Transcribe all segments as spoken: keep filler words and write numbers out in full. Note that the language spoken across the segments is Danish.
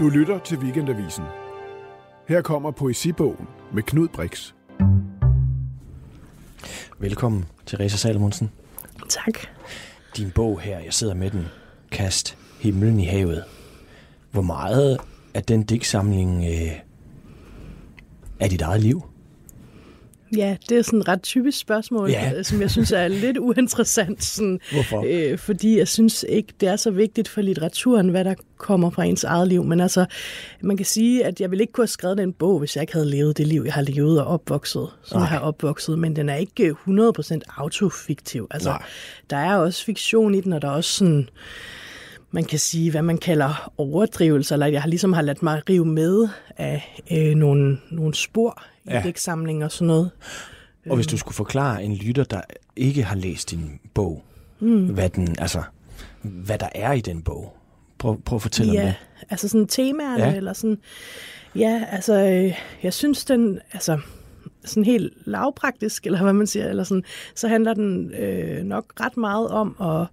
Du lytter til Weekendavisen. Her kommer poesibogen med Knud Brix. Velkommen, Therese Salomonsen. Tak. Din bog her, jeg sidder med den, Kast himlen i havet. Hvor meget af den digtsamling øh, er dit eget liv? Ja, det er sådan et ret typisk spørgsmål, ja. Som jeg synes er lidt uinteressant. Sådan, Hvorfor? Øh, fordi jeg synes ikke, det er så vigtigt for litteraturen, hvad der kommer fra ens eget liv. Men altså, man kan sige, at jeg ville ikke kunne have skrevet en bog, hvis jeg ikke havde levet det liv, jeg har levet og opvokset, som Nej. jeg har opvokset. Men den er ikke hundrede procent autofiktiv. Altså, Nej. der er også fiktion i den, og der er også sådan... Man kan sige, hvad man kalder overdrivelser, eller jeg har ligesom har ladt mig rive med af øh, nogle, nogle spor i ja. digtsamlinger og sådan noget. Og hvis du skulle forklare en lytter, der ikke har læst din bog, mm. hvad, den, altså, hvad der er i den bog, prøv, prøv at fortælle ja, om det. Ja, altså sådan temaerne, ja. eller sådan... Ja, altså, øh, jeg synes den... altså sådan helt lavpraktisk, eller hvad man siger, eller sådan, så handler den øh, nok ret meget om at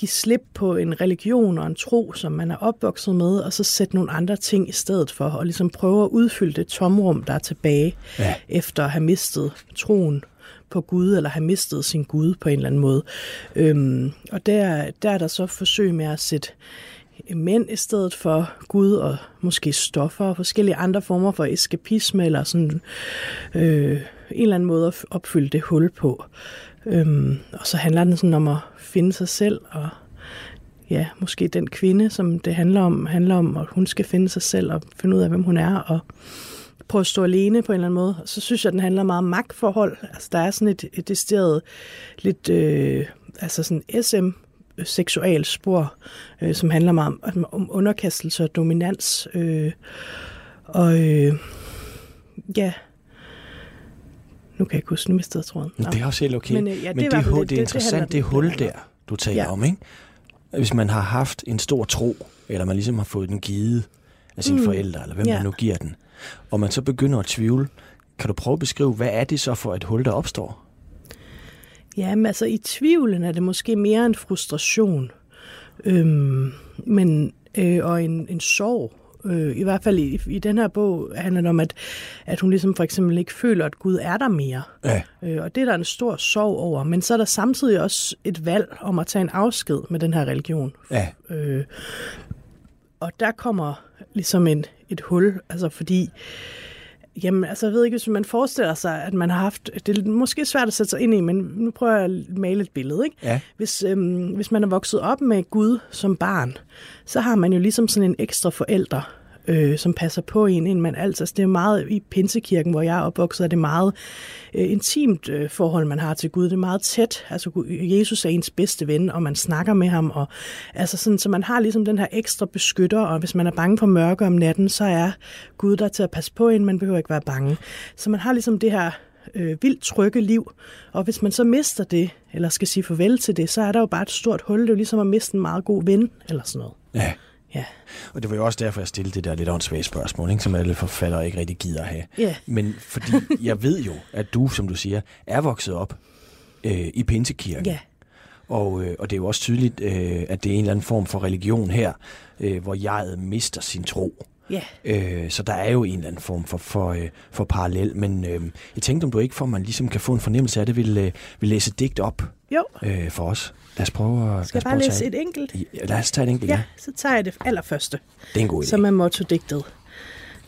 give slip på en religion og en tro, som man er opvokset med, og så sætte nogle andre ting i stedet for, og ligesom prøve at udfylde det tomrum, der er tilbage, ja. efter at have mistet troen på Gud, eller have mistet sin Gud på en eller anden måde. Øhm, og der, der er der så forsøg med at sætte mænd i stedet for Gud og måske stoffer og forskellige andre former for eskapisme eller sådan øh, en eller anden måde at opfylde det hul på. Øhm, og så handler den sådan om at finde sig selv og ja, måske den kvinde, som det handler om, handler om, at hun skal finde sig selv og finde ud af, hvem hun er og prøve at stå alene på en eller anden måde. Og så synes jeg, at den handler meget om magtforhold. Altså der er sådan et, et decideret lidt øh, altså sådan S M seksual spor, øh, som handler meget om, om underkastelse og dominans. Øh, og øh, ja, nu kan jeg ikke huske, nu mistede jeg tråden. No. Det er også helt okay. Men, øh, ja, Men det, det, det, det er interessant, det, det hul der, du taler ja. om, ikke? Hvis man har haft en stor tro, eller man ligesom har fået den givet af sine mm. forældre, eller hvem ja. man nu giver den, og man så begynder at tvivle, kan du prøve at beskrive, hvad er det så for et hul, der opstår? Jamen altså i tvivlen er det måske mere en frustration øhm, men, øh, og en, en sorg. Øh, I hvert fald i, i den her bog handler det om, at, at hun ligesom for eksempel ikke føler, at Gud er der mere. Ja. Øh, og det er der en stor sorg over. Men så er der samtidig også et valg om at tage en afsked med den her religion. Ja. Øh, og der kommer ligesom en, et hul, altså fordi... Jamen, altså jeg ved ikke, hvis man forestiller sig, at man har haft... Det er måske svært at sætte sig ind i, men nu prøver jeg at male et billede, ikke? Ja. Hvis, øhm, hvis man er vokset op med Gud som barn, så har man jo ligesom sådan en ekstra forælder, øh, som passer på en, inden man altid... Altså det er meget i Pinsekirken, hvor jeg er opvokset, er det meget øh, intimt øh, forhold, man har til Gud. Det er meget tæt. Altså Jesus er ens bedste ven, og man snakker med ham. Og, altså sådan, så man har ligesom den her ekstra beskytter, og hvis man er bange for mørke om natten, så er Gud der til at passe på en. Man behøver ikke være bange. Så man har ligesom det her øh, vildt trygge liv. Og hvis man så mister det, eller skal sige farvel til det, så er der jo bare et stort hul. Det er jo ligesom at miste en meget god ven, eller sådan noget. Ja. Ja. Og det var jo også derfor, jeg stillede det der lidt åndssvage spørgsmål, ikke? Som alle forfattere ikke rigtig gider have. Yeah. Men fordi jeg ved jo, at du, som du siger, er vokset op øh, i Pinsekirken. Yeah. Og, øh, og det er jo også tydeligt, øh, at det er en eller anden form for religion her, øh, hvor jeget mister sin tro. Yeah. Øh, så der er jo en eller anden form for, for, øh, for parallel. Men øh, jeg tænkte, om du ikke får, man ligesom kan få en fornemmelse af det, vil, øh, vil læse digt op jo. Øh, for os. Lad os prøve at... Skal jeg bare læse et enkelt? Lad os tage et enkelt, ja. ja. Så tager jeg det allerførste. Det er en god idé. Som er mottodigtet.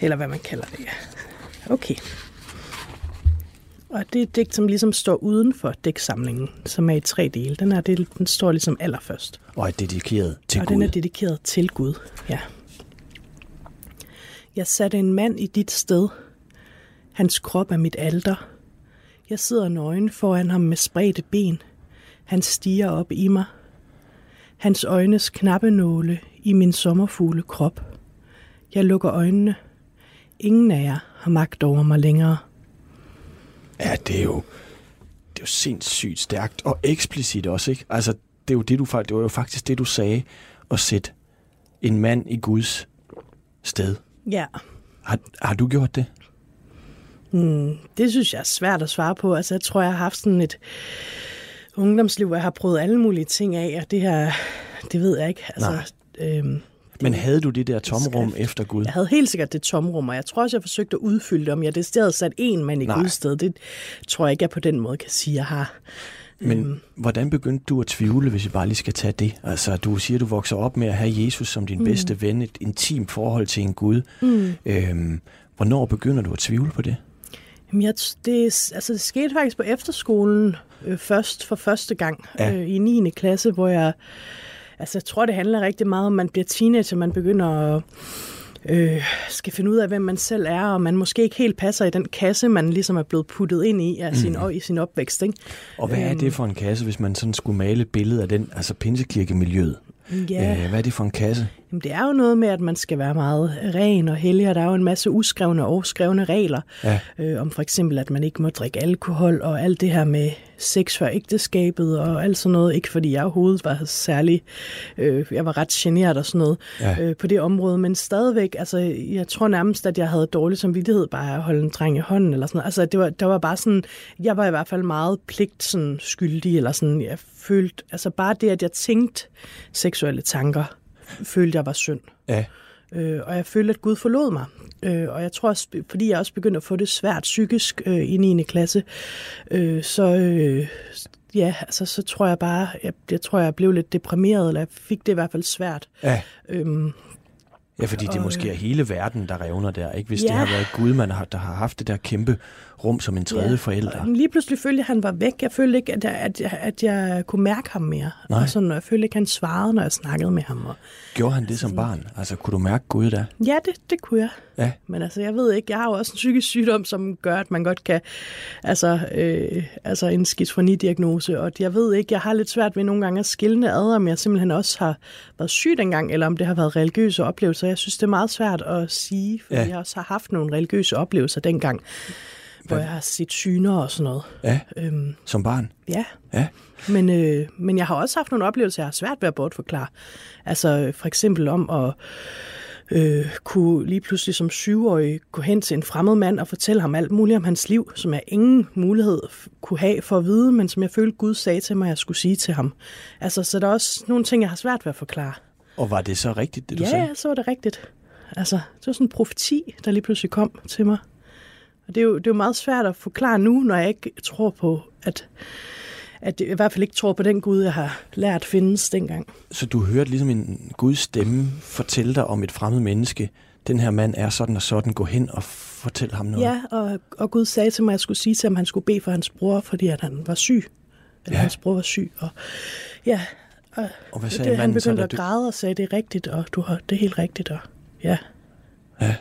Eller hvad man kalder det, ja. Okay. Og det er et digt, som ligesom står uden for digtsamlingen, som er i tre dele. Den, er, den står ligesom allerførst. Og er dedikeret til Og Gud. Og den er dedikeret til Gud, ja. Jeg satte en mand i dit sted. Hans krop er mit alter. Jeg sidder nøgen foran ham med spredte ben. Han stiger op i mig. Hans øjnes knappenåle i min sommerfugle krop. Jeg lukker øjnene. Ingen af jer har magt over mig længere. Ja, det er jo, det er jo sindssygt stærkt og eksplicit også, ikke? Altså, det, er jo det, du, det var jo faktisk det, du sagde, at sætte en mand i Guds sted. Ja. Har, har du gjort det? Mm, det synes jeg er svært at svare på. Altså, jeg tror, jeg har haft sådan et... ungdomsliv, jeg har prøvet alle mulige ting af, og det her, det ved jeg ikke. Altså, øhm, Men havde du det der tomrum efter Gud? Jeg havde helt sikkert det tomrum, og jeg tror også, jeg forsøgte at udfylde det, om jeg decideret sat en mand i Guds sted. Det tror jeg ikke, jeg på den måde kan sige, jeg har. Men hvordan begyndte du at tvivle, hvis vi bare lige skal tage det? Altså, du siger, du vokser op med at have Jesus som din mm. bedste ven, et intimt forhold til en Gud. Mm. Øhm, hvornår begynder du at tvivle på det? Jamen, jeg, det, altså, det skete faktisk på efterskolen øh, først for første gang ja. øh, i niende klasse, hvor jeg, altså, jeg tror, det handler rigtig meget om, man bliver teenager, man begynder at Øh, skal finde ud af, hvem man selv er, og man måske ikke helt passer i den kasse, man ligesom er blevet puttet ind i af sin, mm. i sin opvækst. Ikke? Og hvad er det for en kasse, hvis man sådan skulle male et billede af den, altså pinsekirkemiljøet? Yeah. Øh, hvad er det for en kasse? Jamen, det er jo noget med, at man skal være meget ren og hellig, og der er jo en masse uskrevne og skrevne regler, ja. øh, om for eksempel, at man ikke må drikke alkohol, og alt det her med sex før ægteskabet, og alt sådan noget. Ikke fordi jeg overhovedet var særlig, øh, jeg var ret generet og sådan noget ja. øh, på det område, men stadigvæk, altså, jeg tror nærmest, at jeg havde dårlig samvittighed bare at holde en dreng i hånden, eller sådan noget. Altså, det var, der var bare sådan, jeg var i hvert fald meget pligt sådan, skyldig, eller sådan, jeg følte, altså bare det, at jeg tænkte seksuelle tanker, følte jeg var synd. Ja. Øh, og jeg følte, at Gud forlod mig. Øh, og jeg tror også, fordi jeg også begyndte at få det svært psykisk øh, i niende klasse, øh, så, øh, ja, altså, så tror jeg bare, jeg, jeg tror, jeg blev lidt deprimeret, eller jeg fik det i hvert fald svært. Ja. Øhm, Ja, fordi det måske er hele verden, der revner der, ikke? Hvis ja. det har været Gud, man har, der har haft det der kæmpe rum som en tredje ja. forælder. Lige pludselig følte jeg, at han var væk. Jeg følte ikke, at jeg, at jeg, at jeg kunne mærke ham mere. Og sådan, jeg følte ikke, han svarede, når jeg snakkede med ham. Og gjorde han det altså, som barn? Altså, kunne du mærke Gud der? Ja, det, det kunne jeg. Ja. Men altså, jeg ved ikke, jeg har jo også en psykisk sygdom, som gør, at man godt kan, altså, øh, altså en skizofrenidiagnose. Og jeg ved ikke, jeg har lidt svært ved nogle gange at skille ad, om jeg simpelthen også har været syg dengang, eller om det har været religiøse oplevelser. Jeg synes, det er meget svært at sige, fordi ja. jeg også har haft nogle religiøse oplevelser dengang, hvor ja. jeg har set syner og sådan noget. Ja, øhm, som barn? Ja, ja. Men, øh, men jeg har også haft nogle oplevelser, jeg har svært ved at bortforklare. Altså for eksempel om at øh, kunne lige pludselig som syvårig gå hen til en fremmed mand og fortælle ham alt muligt om hans liv, som jeg ingen mulighed kunne have for at vide, men som jeg følte, Gud sagde til mig, at jeg skulle sige til ham. Altså, så der er også nogle ting, jeg har svært ved at forklare. Og var det så rigtigt, det du ja, sagde? Ja, så var det rigtigt. Altså, det var sådan en profeti, der lige pludselig kom til mig. Og det er jo, det er jo meget svært at forklare nu, når jeg ikke tror på, at, at jeg i hvert fald ikke tror på den Gud, jeg har lært findes dengang. Så du hørte ligesom en Guds stemme fortælle dig om et fremmed menneske. Den her mand er sådan og sådan, gå hen og fortæl ham noget. Ja, og, og Gud sagde til mig, at jeg skulle sige til ham, at han skulle bede for hans bror, fordi at han var syg. Eller ja. hans bror var syg. Og ja... Og, og hvad sagde det, han begyndte så, at græde og sagde, det er rigtigt, og du har det er helt rigtigt. Og, ja. ja.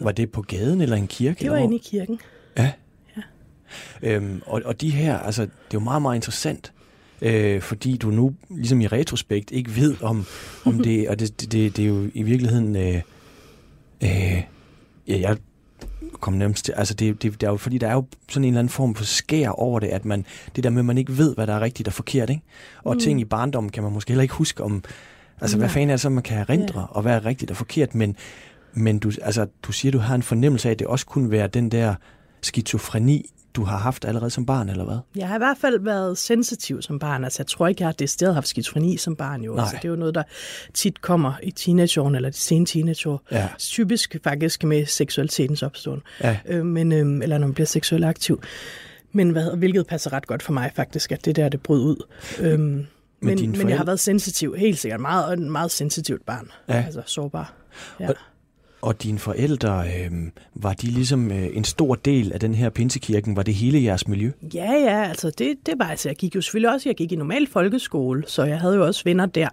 Var det på gaden eller en kirke? Det var inde i kirken. Ja. ja. Øhm, og, og de her, altså, det er jo meget, meget interessant, øh, fordi du nu, ligesom i retrospekt, ikke ved om, om det, og det, det, det, det er jo i virkeligheden, øh, øh, ja, jeg kom nærmest til, altså, det, det, det er jo, fordi der er jo sådan en eller anden form for skær over det, at man, det der med, at man ikke ved, hvad der er rigtigt og forkert, ikke? Og mm. ting i barndommen kan man måske heller ikke huske om, altså, ja. hvad fanden er det så, man kan erindre, ja. og hvad er rigtigt og forkert, men, men du, altså, du siger, du har en fornemmelse af, at det også kunne være den der skizofreni, du har haft allerede som barn, eller hvad? Jeg har i hvert fald været sensitiv som barn. Altså, jeg tror ikke, jeg har decideret haft skizofreni som barn. Jo. Altså, det er jo noget, der tit kommer i teenageårene, eller de sene teenageår. Ja. Typisk faktisk med seksualitetens opståen. Ja. Øh, men, øh, eller når man bliver seksuelt aktiv. Men hvad, hvilket passer ret godt for mig faktisk, at det der, det brød ud. Øhm, men, men, men jeg har været sensitiv, helt sikkert. Meget, og en meget sensitivt barn. Ja. Altså, sårbar. Ja. Og Og dine forældre, øh, var de ligesom øh, en stor del af den her Pinsekirken? Var det hele jeres miljø? Ja, ja, altså det, det var altså, jeg gik jo selvfølgelig også, jeg gik i normal folkeskole, så jeg havde jo også venner der.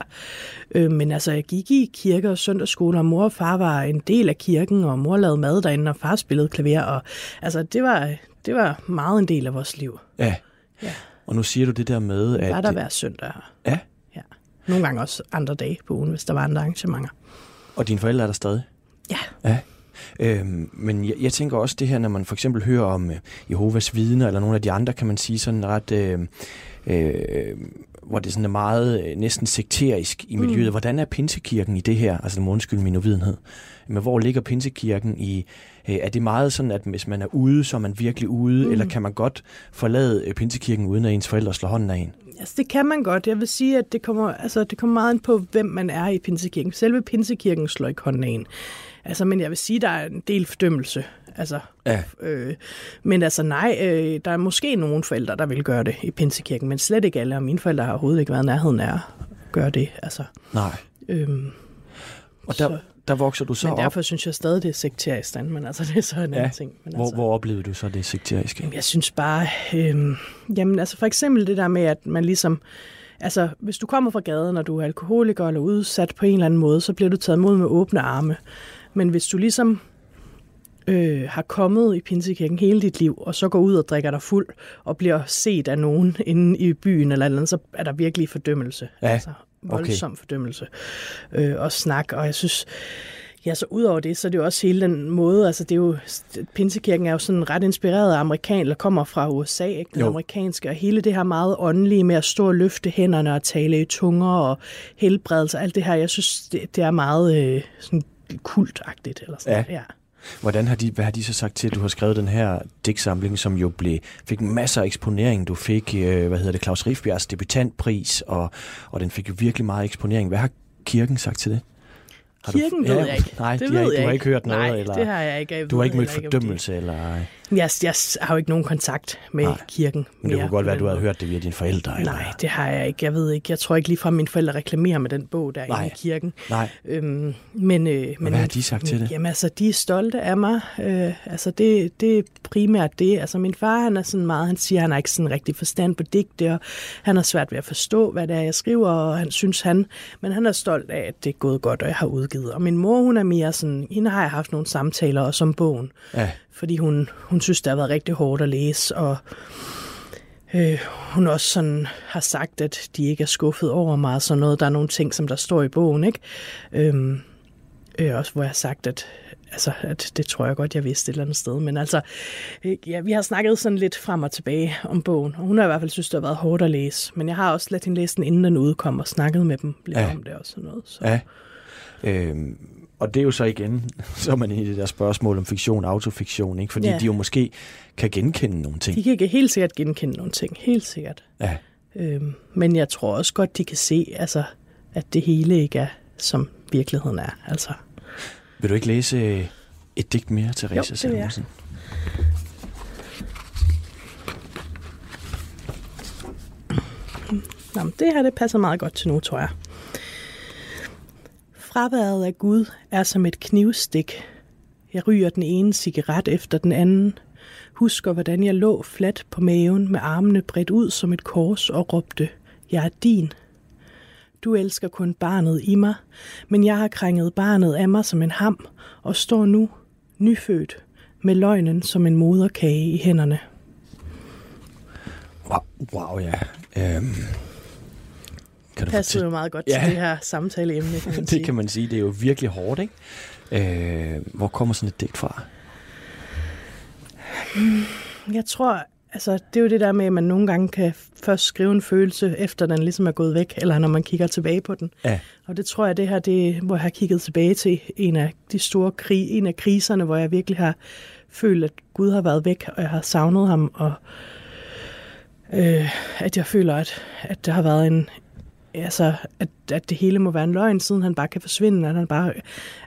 Øh, men altså, jeg gik i kirke og søndagsskole, og mor og far var en del af kirken, og mor lavede mad derinde, og far spillede klaver, og altså det var, det var meget en del af vores liv. Ja, ja. Og nu siger du det der med, at... Var der hver søndag her? Ja. ja. Nogle gange også andre dage på ugen, hvis der var andre arrangementer. Og dine forældre er der stadig? Ja. ja. Øhm, men jeg, jeg tænker også det her, når man for eksempel hører om øh, Jehovas vidner eller nogle af de andre, kan man sige sådan ret... Øh, øh, hvor det sådan er meget næsten sekterisk i miljøet. Mm. Hvordan er Pinsekirken i det her? Altså, må undskyld min uvidenhed. Men hvor ligger Pinsekirken i... Er det meget sådan, at hvis man er ude, så er man virkelig ude? Mm. Eller kan man godt forlade Pinsekirken, uden at ens forældre slår hånden af en? Altså, det kan man godt. Jeg vil sige, at det kommer, altså, det kommer meget ind på, hvem man er i Pinsekirken. Selve Pinsekirken slår ikke hånden af en. Altså, men jeg vil sige, at der er en del fordømmelse. Altså, ja. øh, men altså nej, øh, der er måske nogle forældre, der vil gøre det i Pinsekirken, men slet ikke alle, og mine forældre har overhovedet ikke været nærheden af at gøre det. Altså. Nej. Øhm, og der, der vokser du så op? Men derfor op. Synes jeg stadig, det er sekterisk, men altså det er så en anden ja. ting. Men hvor, altså, hvor oplevede du så det sekteriske? Jeg synes bare, øh, jamen altså for eksempel det der med, at man ligesom, altså hvis du kommer fra gaden, og du er alkoholiker eller udsat på en eller anden måde, så bliver du taget imod med åbne arme. Men hvis du ligesom øh, har kommet i Pinsekirken hele dit liv, og så går ud og drikker dig fuld, og bliver set af nogen inde i byen eller andet, så er der virkelig fordømmelse. Ja, altså voldsom okay. fordømmelse øh, og snak. Og jeg synes, ja, så ud over det, så er det jo også hele den måde, altså det er jo, Pinsekirken er jo sådan ret inspireret af amerikan, eller kommer fra U S A, ikke? Den jo. amerikanske, og hele det her meget åndelige med at stå og løfte hænderne og tale i tunger og helbredelse, alt det her, jeg synes, det, det er meget øh, sådan kultagtigt eller sådan ja. ja. Hvordan har de, hvad har de så sagt til, at du har skrevet den her digtsamling, som jo blev, fik masser af eksponering? Du fik, øh, hvad hedder det, Claus Rifbjergs debutantpris, og, og den fik jo virkelig meget eksponering. Hvad har kirken sagt til det? Har kirken du, ved ja, jeg ikke. Nej, det de ved ikke, jeg du har ikke hørt noget? Nej, eller, det har jeg ikke. Jeg du har ikke mødt fordømmelse? Ikke, eller? Jeg, jeg har jo ikke nogen kontakt med nej, kirken. Men det kunne godt være, at du havde hørt det via dine forældre? Nej, eller? Det har jeg ikke. Jeg ved ikke. Jeg tror ikke ligefrem, mine forældre reklamerer med den bog, der er nej, inde i kirken. Nej. Øhm, men, øh, men, hvad har de sagt men, til det? Jamen altså, de er stolte af mig. Øh, altså, det, det er primært det. Altså, min far, han er sådan meget, han siger, han har ikke sådan rigtig forstand på digte, og han har svært ved at forstå, hvad det er, jeg skriver, og han synes han, men han er stolt af, at det er gået godt, og jeg har udgivet. Og min mor, hun er mere sådan, hende har jeg haft nogle samtaler også om bogen. Ja. Fordi hun, hun synes, det har været rigtig hårdt at læse, og øh, hun også sådan har sagt, at de ikke er skuffet over mig, og sådan noget. Der er nogle ting, som der står i bogen, ikke? Øhm, øh, også hvor jeg har sagt, at, altså, at det tror jeg godt, jeg vidste et eller andet sted, men altså, øh, ja, vi har snakket sådan lidt frem og tilbage om bogen, og hun har i hvert fald synes, det har været hårdt at læse, men jeg har også ladt hende læse den, inden den udkom, og snakket med dem lidt ja. om det og sådan noget. Så. Ja. Øhm. Og det er jo så igen, så er man i det der spørgsmål om fiktion og autofiktion, ikke? Fordi ja. de jo måske kan genkende nogle ting. De kan ikke helt sikkert genkende nogle ting, helt sikkert. Ja. Øhm, men jeg tror også godt, de kan se, altså, at det hele ikke er, som virkeligheden er. Altså. Vil du ikke læse et digt mere, Therese Salomonsen? Nå, men det her, det passer meget godt til nu, tror jeg. Fraværet af Gud er som et knivstik. Jeg ryger den ene cigaret efter den anden. Husker, hvordan jeg lå fladt på maven med armene bredt ud som et kors og råbte, jeg er din. Du elsker kun barnet i mig, men jeg har krænget barnet af mig som en ham og står nu nyfødt med løgnen som en moderkage i hænderne. Wow, wow ja. Øhm. Det passer jo meget godt ja. til det her samtaleemne, kan man det sige. Kan man sige. Det er jo virkelig hårdt, ikke? Øh, hvor kommer sådan et digt fra? Jeg tror, altså, det er jo det der med, at man nogle gange kan først skrive en følelse, efter den ligesom er gået væk, eller når man kigger tilbage på den. Ja. Og det tror jeg, det her, det, hvor jeg har kigget tilbage til en af de store krig, en af kriserne, hvor jeg virkelig har følt, at Gud har været væk, og jeg har savnet ham, og øh, at jeg føler, at, at der har været en altså, at, at det hele må være en løgn, siden han bare kan forsvinde, at han bare,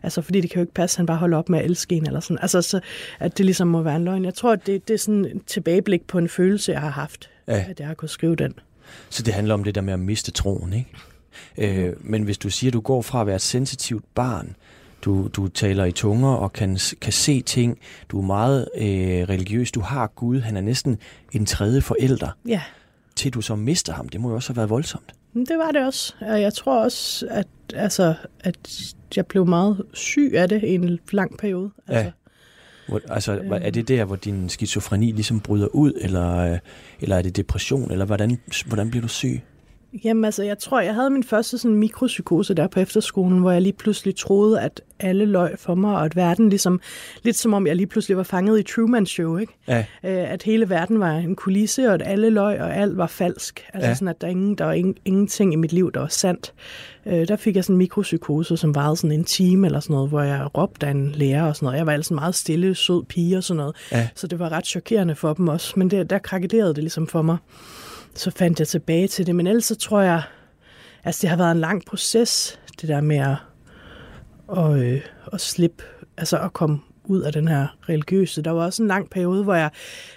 altså, fordi det kan jo ikke passe, han bare holder op med at elske en, eller sådan. Altså, så, at det ligesom må være en løgn. Jeg tror, at det, det er sådan et tilbageblik på en følelse, jeg har haft, ja. at jeg har kunnet skrive den. Så det handler om det der med at miste troen, ikke? Øh, men hvis du siger, at du går fra at være et sensitivt barn, du, du taler i tunger og kan, kan se ting, du er meget øh, religiøs, du har Gud, han er næsten en tredje forælder, ja. til du så mister ham, det må jo også have været voldsomt. Det var det også. Jeg tror også, at, altså, at jeg blev meget syg af det i en lang periode. Altså, ja. Hvor, altså øh, er det der, hvor din skizofreni ligesom bryder ud, eller, eller er det depression, eller hvordan, hvordan bliver du syg? Jamen altså, jeg tror, jeg havde min første sådan mikropsykose der på efterskolen, hvor jeg lige pludselig troede, at alle løg for mig, og at verden ligesom, lidt som om jeg lige pludselig var fanget i Truman Show, ikke? Ja. Æ, at hele verden var en kulisse, og at alle løg og alt var falsk. Altså ja. Sådan, at der, ingen, der var ingen, ingenting i mit liv, der var sandt. Æ, der fik jeg sådan en mikropsykose, som varede sådan en time eller sådan noget, hvor jeg råbte af en lærer og sådan noget. Jeg var altså en meget stille, sød pige og sådan noget. Ja. Så det var ret chokerende for dem også, men det, der krakkelerede det ligesom for mig. Så fandt jeg tilbage til det, men ellers så tror jeg, altså det har været en lang proces, det der med at, at, øh, at slippe, altså at komme ud af den her religiøse. Der var også en lang periode, hvor jeg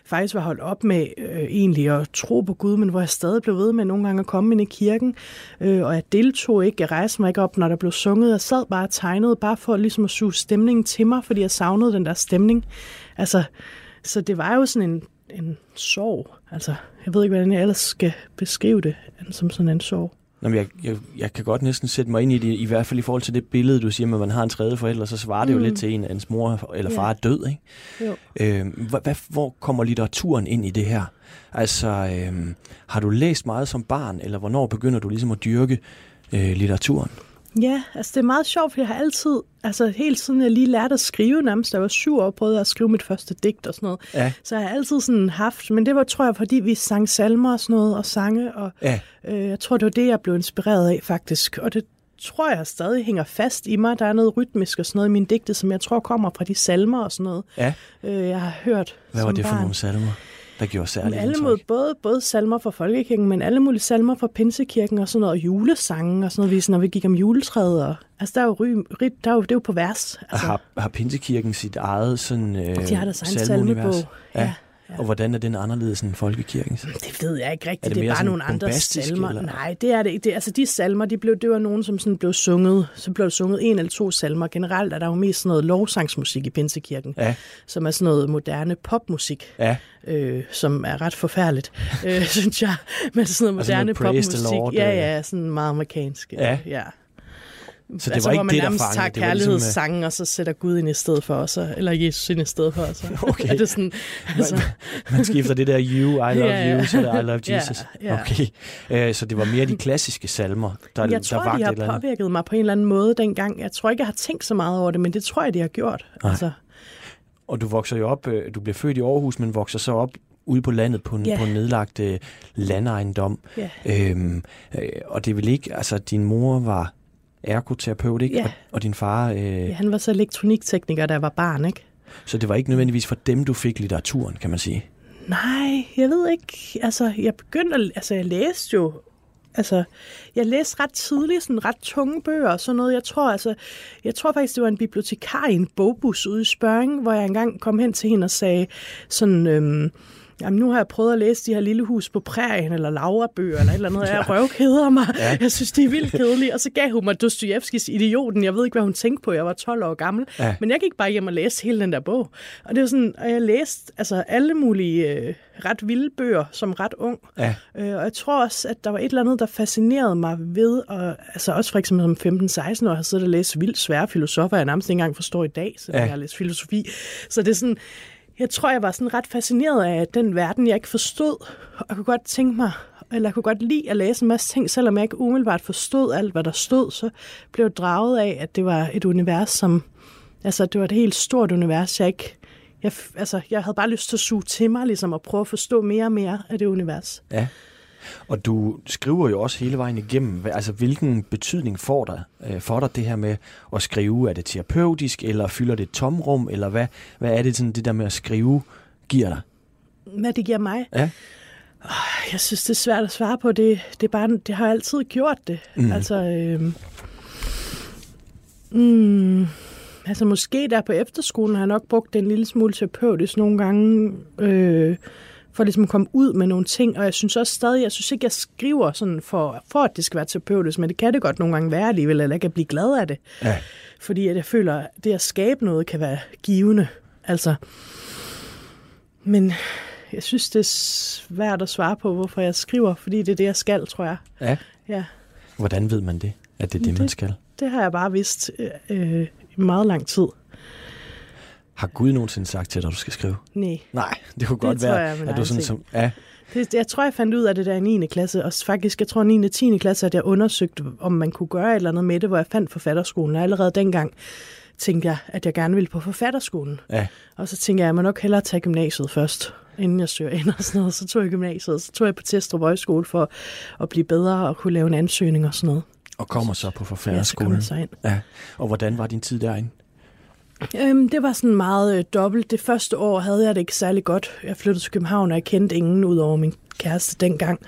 faktisk var holdt op med øh, egentlig at tro på Gud, men hvor jeg stadig blev ved med nogle gange at komme ind i kirken, øh, og jeg deltog ikke, jeg rejste mig ikke op, når der blev sunget. Jeg sad bare og tegnede, bare for ligesom at suge stemningen til mig, fordi jeg savnede den der stemning. Altså, så det var jo sådan en en sorg. Altså, jeg ved ikke, hvordan jeg ellers skal beskrive det som sådan en sorg. Nå, men jeg, jeg, jeg kan godt næsten sætte mig ind i det, i hvert fald i forhold til det billede, du siger, at man har en tredje forælder, så svarer mm. det jo lidt til en, ens mor eller far ja. Er død, ikke? Jo. Øh, hvad, hvor kommer litteraturen ind i det her? Altså, øh, har du læst meget som barn, eller hvornår begynder du ligesom at dyrke øh, litteraturen? Ja, altså det er meget sjovt, for jeg har altid, altså hele tiden jeg lige lærte at skrive nærmest, da jeg var syv år, prøvede at skrive mit første digt og sådan noget. Ja. Så jeg har altid sådan haft, men det var, tror jeg, fordi vi sang salmer og sådan noget, og sange, og ja. øh, jeg tror, det var det, jeg blev inspireret af faktisk, og det tror jeg stadig hænger fast i mig. Der er noget rytmisk og sådan noget i mine digte, som jeg tror kommer fra de salmer og sådan noget, ja. øh, jeg har hørt. Hvad var det for barn. Nogle salmer? Der gjorde særligt alle mod, både, både salmer fra folkekirken, men alle mulige salmer fra Pinsekirken og sådan noget, og julesangen og sådan noget, når vi gik om juletræet. Og, altså, der er jo ry, der er jo, det er jo på vers. Altså. Har, har Pinsekirken sit eget sådan øh, de har deres salmeunivers? Ja. Ja. Ja. Og hvordan er den anderledes end folkekirken? Det ved jeg ikke rigtigt. Er det, det er bare nogle andre salmer. Eller? Nej, det er det ikke. Det, altså de salmer, de blev, det var nogen, som sådan blev sunget. Så blev sunget en eller to salmer. Generelt er der jo mest sådan noget lovsangsmusik i Pinsekirken, ja. Som er sådan noget moderne popmusik, ja. øh, som er ret forfærdeligt, øh, synes jeg. Men sådan noget moderne altså noget popmusik. Lord, ja, ja, sådan meget amerikansk. Ja, ja. Så det altså, var ikke det, der fangede? Altså, hvor man nærmest tager kærlighedssangen, ligesom, og så sætter Gud ind i stedet for os, eller Jesus ind i stedet for os. Okay. Er det sådan, altså? man, man skifter det der you, I love yeah. you, så der I love Jesus. Yeah, yeah. Okay. Uh, så det var mere de klassiske salmer, der, jeg tror, der var det eller andet. Jeg tror, de har påvirket mig på en eller anden måde dengang. Jeg tror ikke, jeg har tænkt så meget over det, men det tror jeg, de har gjort. Altså. Og du vokser jo op, du bliver født i Aarhus, men vokser så op ude på landet på en, yeah. på en nedlagt uh, landejendom. Yeah. Øhm, øh, og det vil ikke, altså din mor var ergoterapeut, ikke? Ja. Og, og din far... Øh... Ja, han var så elektroniktekniker, da jeg var barn, ikke? Så det var ikke nødvendigvis for dem, du fik litteraturen, kan man sige? Nej, jeg ved ikke. Altså, jeg begyndte at... Altså, jeg læste jo... Altså, jeg læste ret tidligt sådan ret tunge bøger og sådan noget. Jeg tror, altså, jeg tror faktisk, det var en bibliotekar i en bogbus ude i Spørring, hvor jeg engang kom hen til hende og sagde sådan... Øhm, Jamen, nu har jeg prøvet at læse de her Lille hus på prærien, eller Laura-bøger, eller et eller andet, og jeg røvkeder mig. Ja. Jeg synes, de er vildt kedelige. Og så gav hun mig Dostojevskis Idioten. Jeg ved ikke, hvad hun tænkte på. Jeg var tolv år gammel. Ja. Men jeg gik bare hjem og læste hele den der bog. Og det var sådan, og jeg læste altså alle mulige øh, ret vilde bøger som ret ung. Ja. Øh, og jeg tror også, at der var et eller andet, der fascinerede mig ved, og, altså også for eksempel som femten-seksten år, har siddet og læst vildt svære filosofer, jeg nærmest ikke engang forstår i dag, så ja. Jeg har læst filosofi. Så det er sådan... Jeg tror, jeg var sådan ret fascineret af den verden, jeg ikke forstod, og jeg kunne godt tænke mig, eller jeg kunne godt lide at læse en masse ting, selvom jeg ikke umiddelbart forstod alt, hvad der stod, så blev jeg draget af, at det var et univers, som, altså det var et helt stort univers, jeg ikke, jeg, altså jeg havde bare lyst til at suge til mig, ligesom at prøve at forstå mere og mere af det univers. Ja. Og du skriver jo også hele vejen igennem, altså hvilken betydning får der, øh, for dig det her med at skrive? Er det terapeutisk, eller fylder det et tomrum, eller hvad, hvad er det sådan det der med at skrive giver dig? Hvad det giver mig? Ja. Oh, jeg synes, det er svært at svare på. Det, det, er bare, det har altid gjort det. Mm. Altså, øh, mm, altså måske der på efterskolen har jeg nok brugt den lille smule terapeutisk nogle gange, øh, for ligesom at komme ud med nogle ting, og jeg synes også stadig, jeg synes ikke, jeg skriver sådan for, for at det skal være terapeutisk, men det kan det godt nogle gange være alligevel, eller jeg kan blive glad af det. Ja. Fordi at jeg føler, at det at skabe noget kan være givende. Altså. Men jeg synes, det er svært at svare på, hvorfor jeg skriver, fordi det er det, jeg skal, tror jeg. Ja. Ja. Hvordan ved man det, at det er det, det man skal? Det har jeg bare vidst øh, øh, i meget lang tid. Har Gud nogensinde sagt til dig, at du skal skrive? Nej. Nej, det kunne godt det være, jeg, at du sådan som... Ja. Det, jeg tror, jeg fandt ud af det der i niende klasse, og faktisk, jeg tror niende og tiende klasse, at jeg undersøgte, om man kunne gøre et eller andet med det, hvor jeg fandt forfatterskolen, og allerede dengang tænkte jeg, at jeg gerne ville på forfatterskolen. Ja. Og så tænkte jeg, at jeg må nok hellere tage gymnasiet først, inden jeg søger ind og sådan noget. Så tog jeg gymnasiet, så tog jeg på Testrup Højskole for at blive bedre og kunne lave en ansøgning og sådan noget. Og kommer så på forfatterskolen. Ja, så kommer jeg så ind. Ja. Og hvordan var din tid derinde? Øhm, det var sådan meget øh, dobbelt. Det første år havde jeg det ikke særlig godt. Jeg flyttede til København, og jeg kendte ingen ud over min kæreste dengang.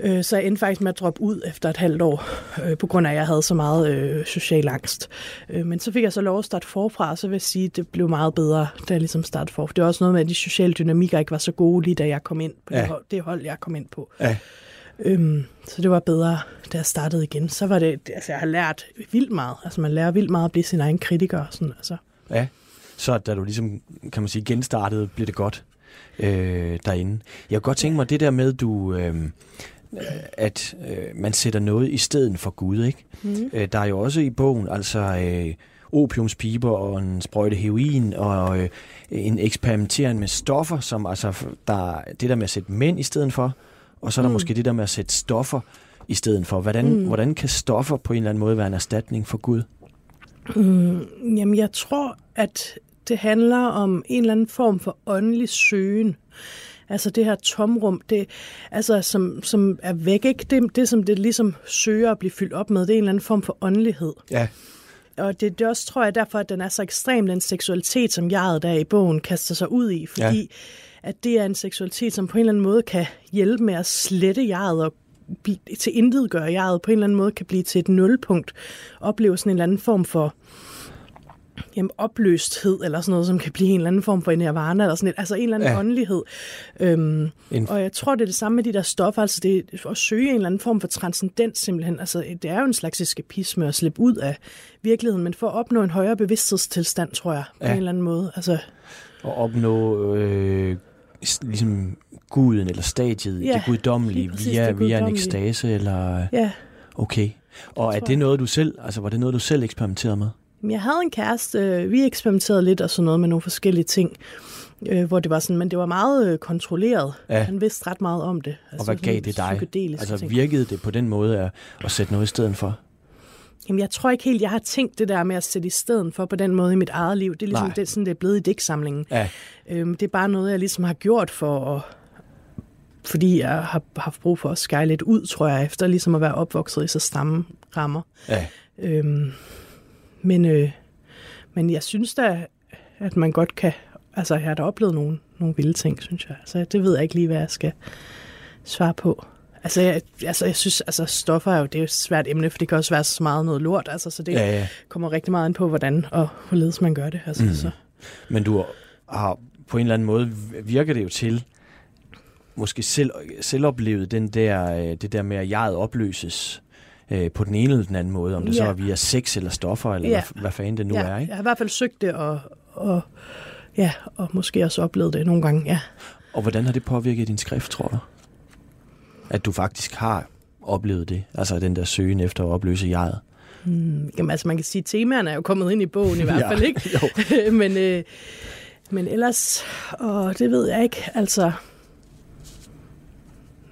Øh, så jeg endte faktisk med at droppe ud efter et halvt år, øh, på grund af, at jeg havde så meget øh, social angst. Øh, men så fik jeg så lov at starte forfra, og så vil jeg sige, at det blev meget bedre, da jeg ligesom startede forfra. Det var også noget med, at de sociale dynamikker ikke var så gode, lige da jeg kom ind på ja. det, hold, det hold, jeg kom ind på. Ja. Øhm, så det var bedre, da jeg startede igen. Så var det, altså jeg har lært vildt meget. Altså man lærer vildt meget at blive sin egen kritiker og sådan, altså. Ja, så da du ligesom, kan man sige, genstartede, blev det godt øh, derinde. Jeg kunne godt tænke mig det der med, du, øh, at øh, man sætter noget i stedet for Gud, ikke? Mm. Øh, der er jo også i bogen, altså... Øh, opiumspiber og en sprøjte heroin og øh, en eksperimentering med stoffer, som altså, der det der med at sætte mænd i stedet for, og så er der mm. måske det der med at sætte stoffer i stedet for. Hvordan, mm. hvordan kan stoffer på en eller anden måde være en erstatning for Gud? Mm, jamen, jeg tror, at det handler om en eller anden form for åndelig søgen. Altså det her tomrum, det, altså som, som er væk, ikke? Det, det, som det ligesom søger at blive fyldt op med, det er en eller anden form for åndelighed. Ja. Og det, det også, tror jeg, derfor, at den er så ekstrem, den seksualitet, som jeget der i bogen kaster sig ud i, fordi ja. at det er en seksualitet, som på en eller anden måde kan hjælpe med at slette jeget og bl- til intet gøre jeget, på en eller anden måde kan blive til et nulpunkt, opleve sådan en eller anden form for jamen, opløsthed, eller sådan noget, som kan blive en eller anden form for nirvana, eller sådan et, altså en eller anden ja. åndelighed. Øhm, og jeg tror, det er det samme med de der stoffer, altså det er at søge en eller anden form for transcendens simpelthen, altså det er jo en slags eskapisme at slippe ud af virkeligheden, men for at opnå en højere bevidsthedstilstand, tror jeg, på ja. en eller anden måde. Altså, og opnå øh, ligesom guden, eller stadiet, ja, det guddommelige, præcis, via, det guddommelige, via en ekstase, eller... Ja. Okay. Og er det noget, du selv, altså var det noget, du selv eksperimenterede med? Jeg havde en kæreste, vi eksperimenterede lidt og sådan noget med nogle forskellige ting, hvor det var sådan, men det var meget kontrolleret. Ja. Han vidste ret meget om det. Altså, og hvad gav det dig? Altså ting. Virkede det på den måde at, at sætte noget i stedet for? Jamen jeg tror ikke helt, jeg har tænkt det der med at sætte i stedet for på den måde i mit eget liv. Det er ligesom det, sådan, det er blevet i digtsamlingen. Ja. Øhm, det er bare noget, jeg ligesom har gjort for at... Fordi jeg har haft brug for at skære lidt ud, tror jeg, efter ligesom at være opvokset i så stramme rammer. Ja. Øhm, Men, øh, men jeg synes da, at man godt kan... Altså, jeg har da oplevet nogle, nogle vilde ting, synes jeg. Altså, det ved jeg ikke lige, hvad jeg skal svare på. Altså, jeg, altså, jeg synes, altså stoffer er jo, det er jo et svært emne, for det kan også være så meget noget lort. Altså, så det ja, ja. kommer rigtig meget ind på, hvordan og hvorledes man gør det. Altså, mm. så. Men du har på en eller anden måde, virker det jo til, måske selv, selv oplevet den der, det der med, at jeget opløses... på den ene eller den anden måde, om det ja. så er via sex eller stoffer, eller ja. hvad, hvad fanden det nu ja. er. Ikke? Jeg har i hvert fald søgt det, og, og, ja, og måske også oplevet det nogle gange. Ja. Og hvordan har det påvirket din skrift, tror du? At du faktisk har oplevet det, altså den der søgen efter at opløse jeget? Hmm, jamen altså man kan sige, at temaerne er jo kommet ind i bogen i hvert ja, fald, ikke? men, øh, men ellers, og det ved jeg ikke, altså...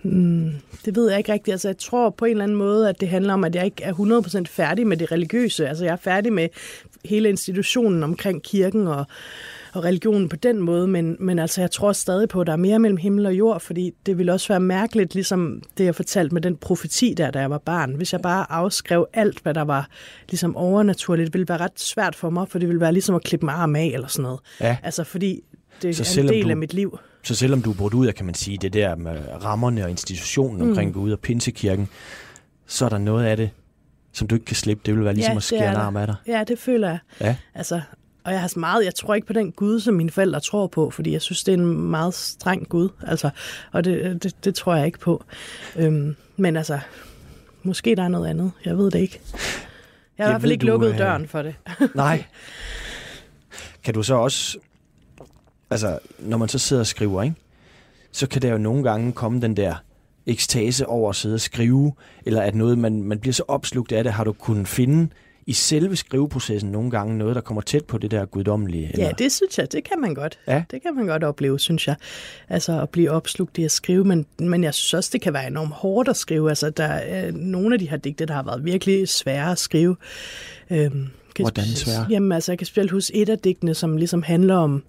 Hmm. Det ved jeg ikke rigtigt. Altså, jeg tror på en eller anden måde, at det handler om, at jeg ikke er hundrede procent færdig med det religiøse. Altså, jeg er færdig med hele institutionen omkring kirken og, og religionen på den måde, men, men altså, jeg tror stadig på, at der er mere mellem himmel og jord, fordi det ville også være mærkeligt, ligesom det, jeg fortalte med den profeti der, da jeg var barn. Hvis jeg bare afskrev alt, hvad der var ligesom overnaturligt, ville det være ret svært for mig, for det ville være ligesom at klippe mig arm af eller sådan noget. Ja. Altså, fordi det så er en del du... af mit liv. Så selvom du er brudt ud af, kan man sige, det der med rammerne og institutionen omkring mm. Gud og Pinsekirken, så er der noget af det, som du ikke kan slippe. Det vil være ligesom ja, at skære en arm af dig. Ja, det føler jeg. Ja. Altså, og jeg har så meget, jeg tror ikke på den Gud, som mine forældre tror på, fordi jeg synes, det er en meget streng Gud. Altså, og det, det, det tror jeg ikke på. Øhm, men altså, måske der er noget andet. Jeg ved det ikke. Jeg har i hvert fald ikke lukket øh... døren for det. Nej. Kan du så også... Altså, når man så sidder og skriver, ikke? Så kan der jo nogle gange komme den der ekstase over at sidde og skrive, eller at noget, man, man bliver så opslugt af det, har du kunnet finde i selve skriveprocessen nogle gange noget, der kommer tæt på det der guddommelige? Eller? Ja, det synes jeg, det kan man godt. Ja? Det kan man godt opleve, synes jeg. Altså at blive opslugt i at skrive, men, men jeg synes også, det kan være enormt hårdt at skrive. Altså der er nogle af de her digte, der har været virkelig svære at skrive. Øhm, Hvordan svære? Jamen altså, jeg kan specielt huske et af digtene, som ligesom handler om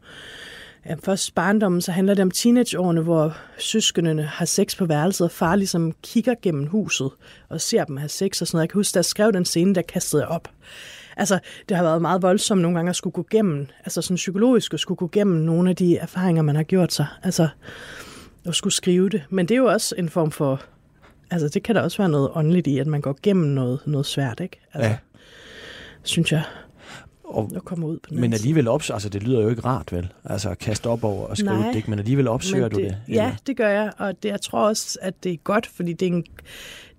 ja, først barndommen, så handler det om teenageårene, hvor søskendene har sex på værelset, og far ligesom kigger gennem huset og ser dem have sex og sådan noget. Jeg kan huske, da jeg skrev den scene, der kastede jeg op. Altså, det har været meget voldsomt nogle gange at skulle gå gennem, altså sådan psykologisk at skulle gå gennem nogle af de erfaringer, man har gjort sig, altså at skulle skrive det. Men det er jo også en form for, altså det kan der også være noget åndeligt i, at man går gennem noget, noget svært, ikke? Altså, ja. Synes jeg. Og, og komme ud på men alligevel opsøger, altså det lyder jo ikke rart, vel? Altså at kaste op over og skrive et digt, men alligevel opsøger men det, du det? Eller? Ja, det gør jeg, og det, jeg tror også, at det er godt, fordi det er, en,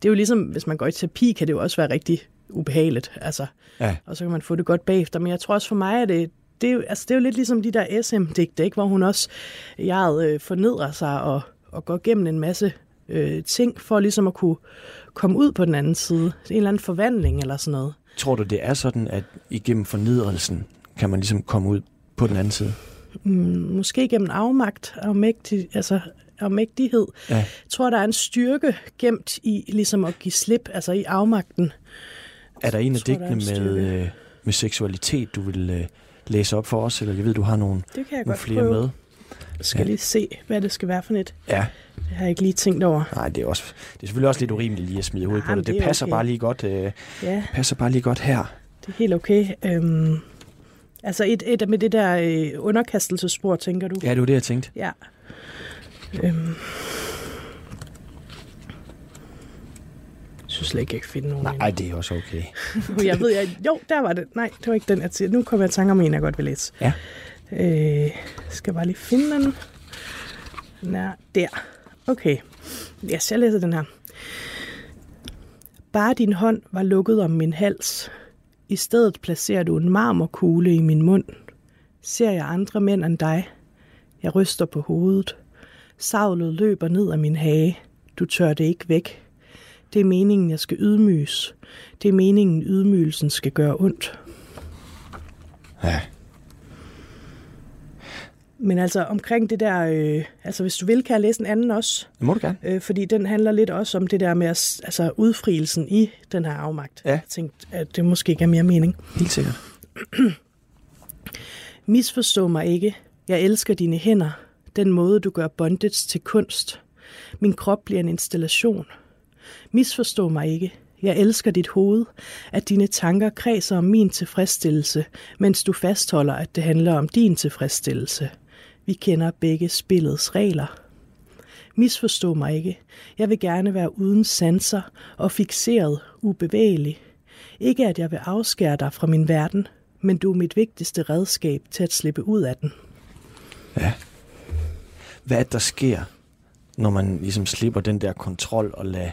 det er jo ligesom, hvis man går i terapi, kan det jo også være rigtig ubehageligt, altså. Ja. Og så kan man få det godt bagefter, men jeg tror også for mig, at det, det, er, jo, altså, det er jo lidt ligesom de der S M-digte, ikke? Hvor hun også jeg, øh, fornedrer sig og, og går gennem en masse øh, ting, for ligesom at kunne komme ud på den anden side. En eller anden forvandling eller sådan noget. Tror du, det er sådan, at igennem fornedrelsen kan man ligesom komme ud på den anden side? Mm, måske gennem afmagt og mægtig, altså, og mægtighed. Ja. Jeg tror, der er en styrke gemt i ligesom at give slip, altså i afmagten. Er der en af digtene med, med seksualitet, du vil læse op for os? Eller jeg ved, du har nogle, det kan jeg nogle godt flere prøve. Med. Jeg skal ja. lige se, hvad det skal være for net. Ja. Det har jeg ikke lige tænkt over. Nej, det er, også, det er selvfølgelig også lidt urimeligt lige at smide hovedet på det. Det, det passer, okay. bare lige godt, øh, ja. passer bare lige godt her. Det er helt okay. Øhm, altså et, et med det der øh, underkastelsespor, tænker du? Ja, det var det, jeg tænkte. Ja. Øhm. Jeg synes slet ikke, jeg kan finde nogen. Nej, det er også okay. jeg ved, jeg, jo, der var det. Nej, det var ikke den, jeg tænkte. Nu kommer jeg i tanke om en, jeg godt vil læse. Ja. Øh, skal jeg bare lige finde den. Nå, der. Okay. Ja, så jeg læser den her. Bare din hånd var lukket om min hals. I stedet placerer du en marmorkugle i min mund. Ser jeg andre mænd end dig? Jeg ryster på hovedet. Savlet løber ned af min hage. Du tør det ikke væk. Det er meningen, jeg skal ydmyges. Det er meningen, ydmygelsen skal gøre ondt. Ja. Men altså omkring det der, øh, altså hvis du vil, kan jeg læse en anden også. Det må du gerne. Øh, fordi den handler lidt også om det der med at, altså udfrielsen i den her afmagt. Ja. Jeg tænkte, at det måske gav mere mening. Helt sikkert. Misforstå mig ikke. Jeg elsker dine hænder. Den måde, du gør bondage til kunst. Min krop bliver en installation. Misforstå mig ikke. Jeg elsker dit hoved, at dine tanker kredser om min tilfredsstillelse, mens du fastholder, at det handler om din tilfredsstillelse. Vi kender begge spillets regler. Misforstå mig ikke. Jeg vil gerne være uden sanser og fikseret, ubevægelig. Ikke at jeg vil afskære dig fra min verden, men du er mit vigtigste redskab til at slippe ud af den. Ja. Hvad der sker, når man ligesom slipper den der kontrol og lader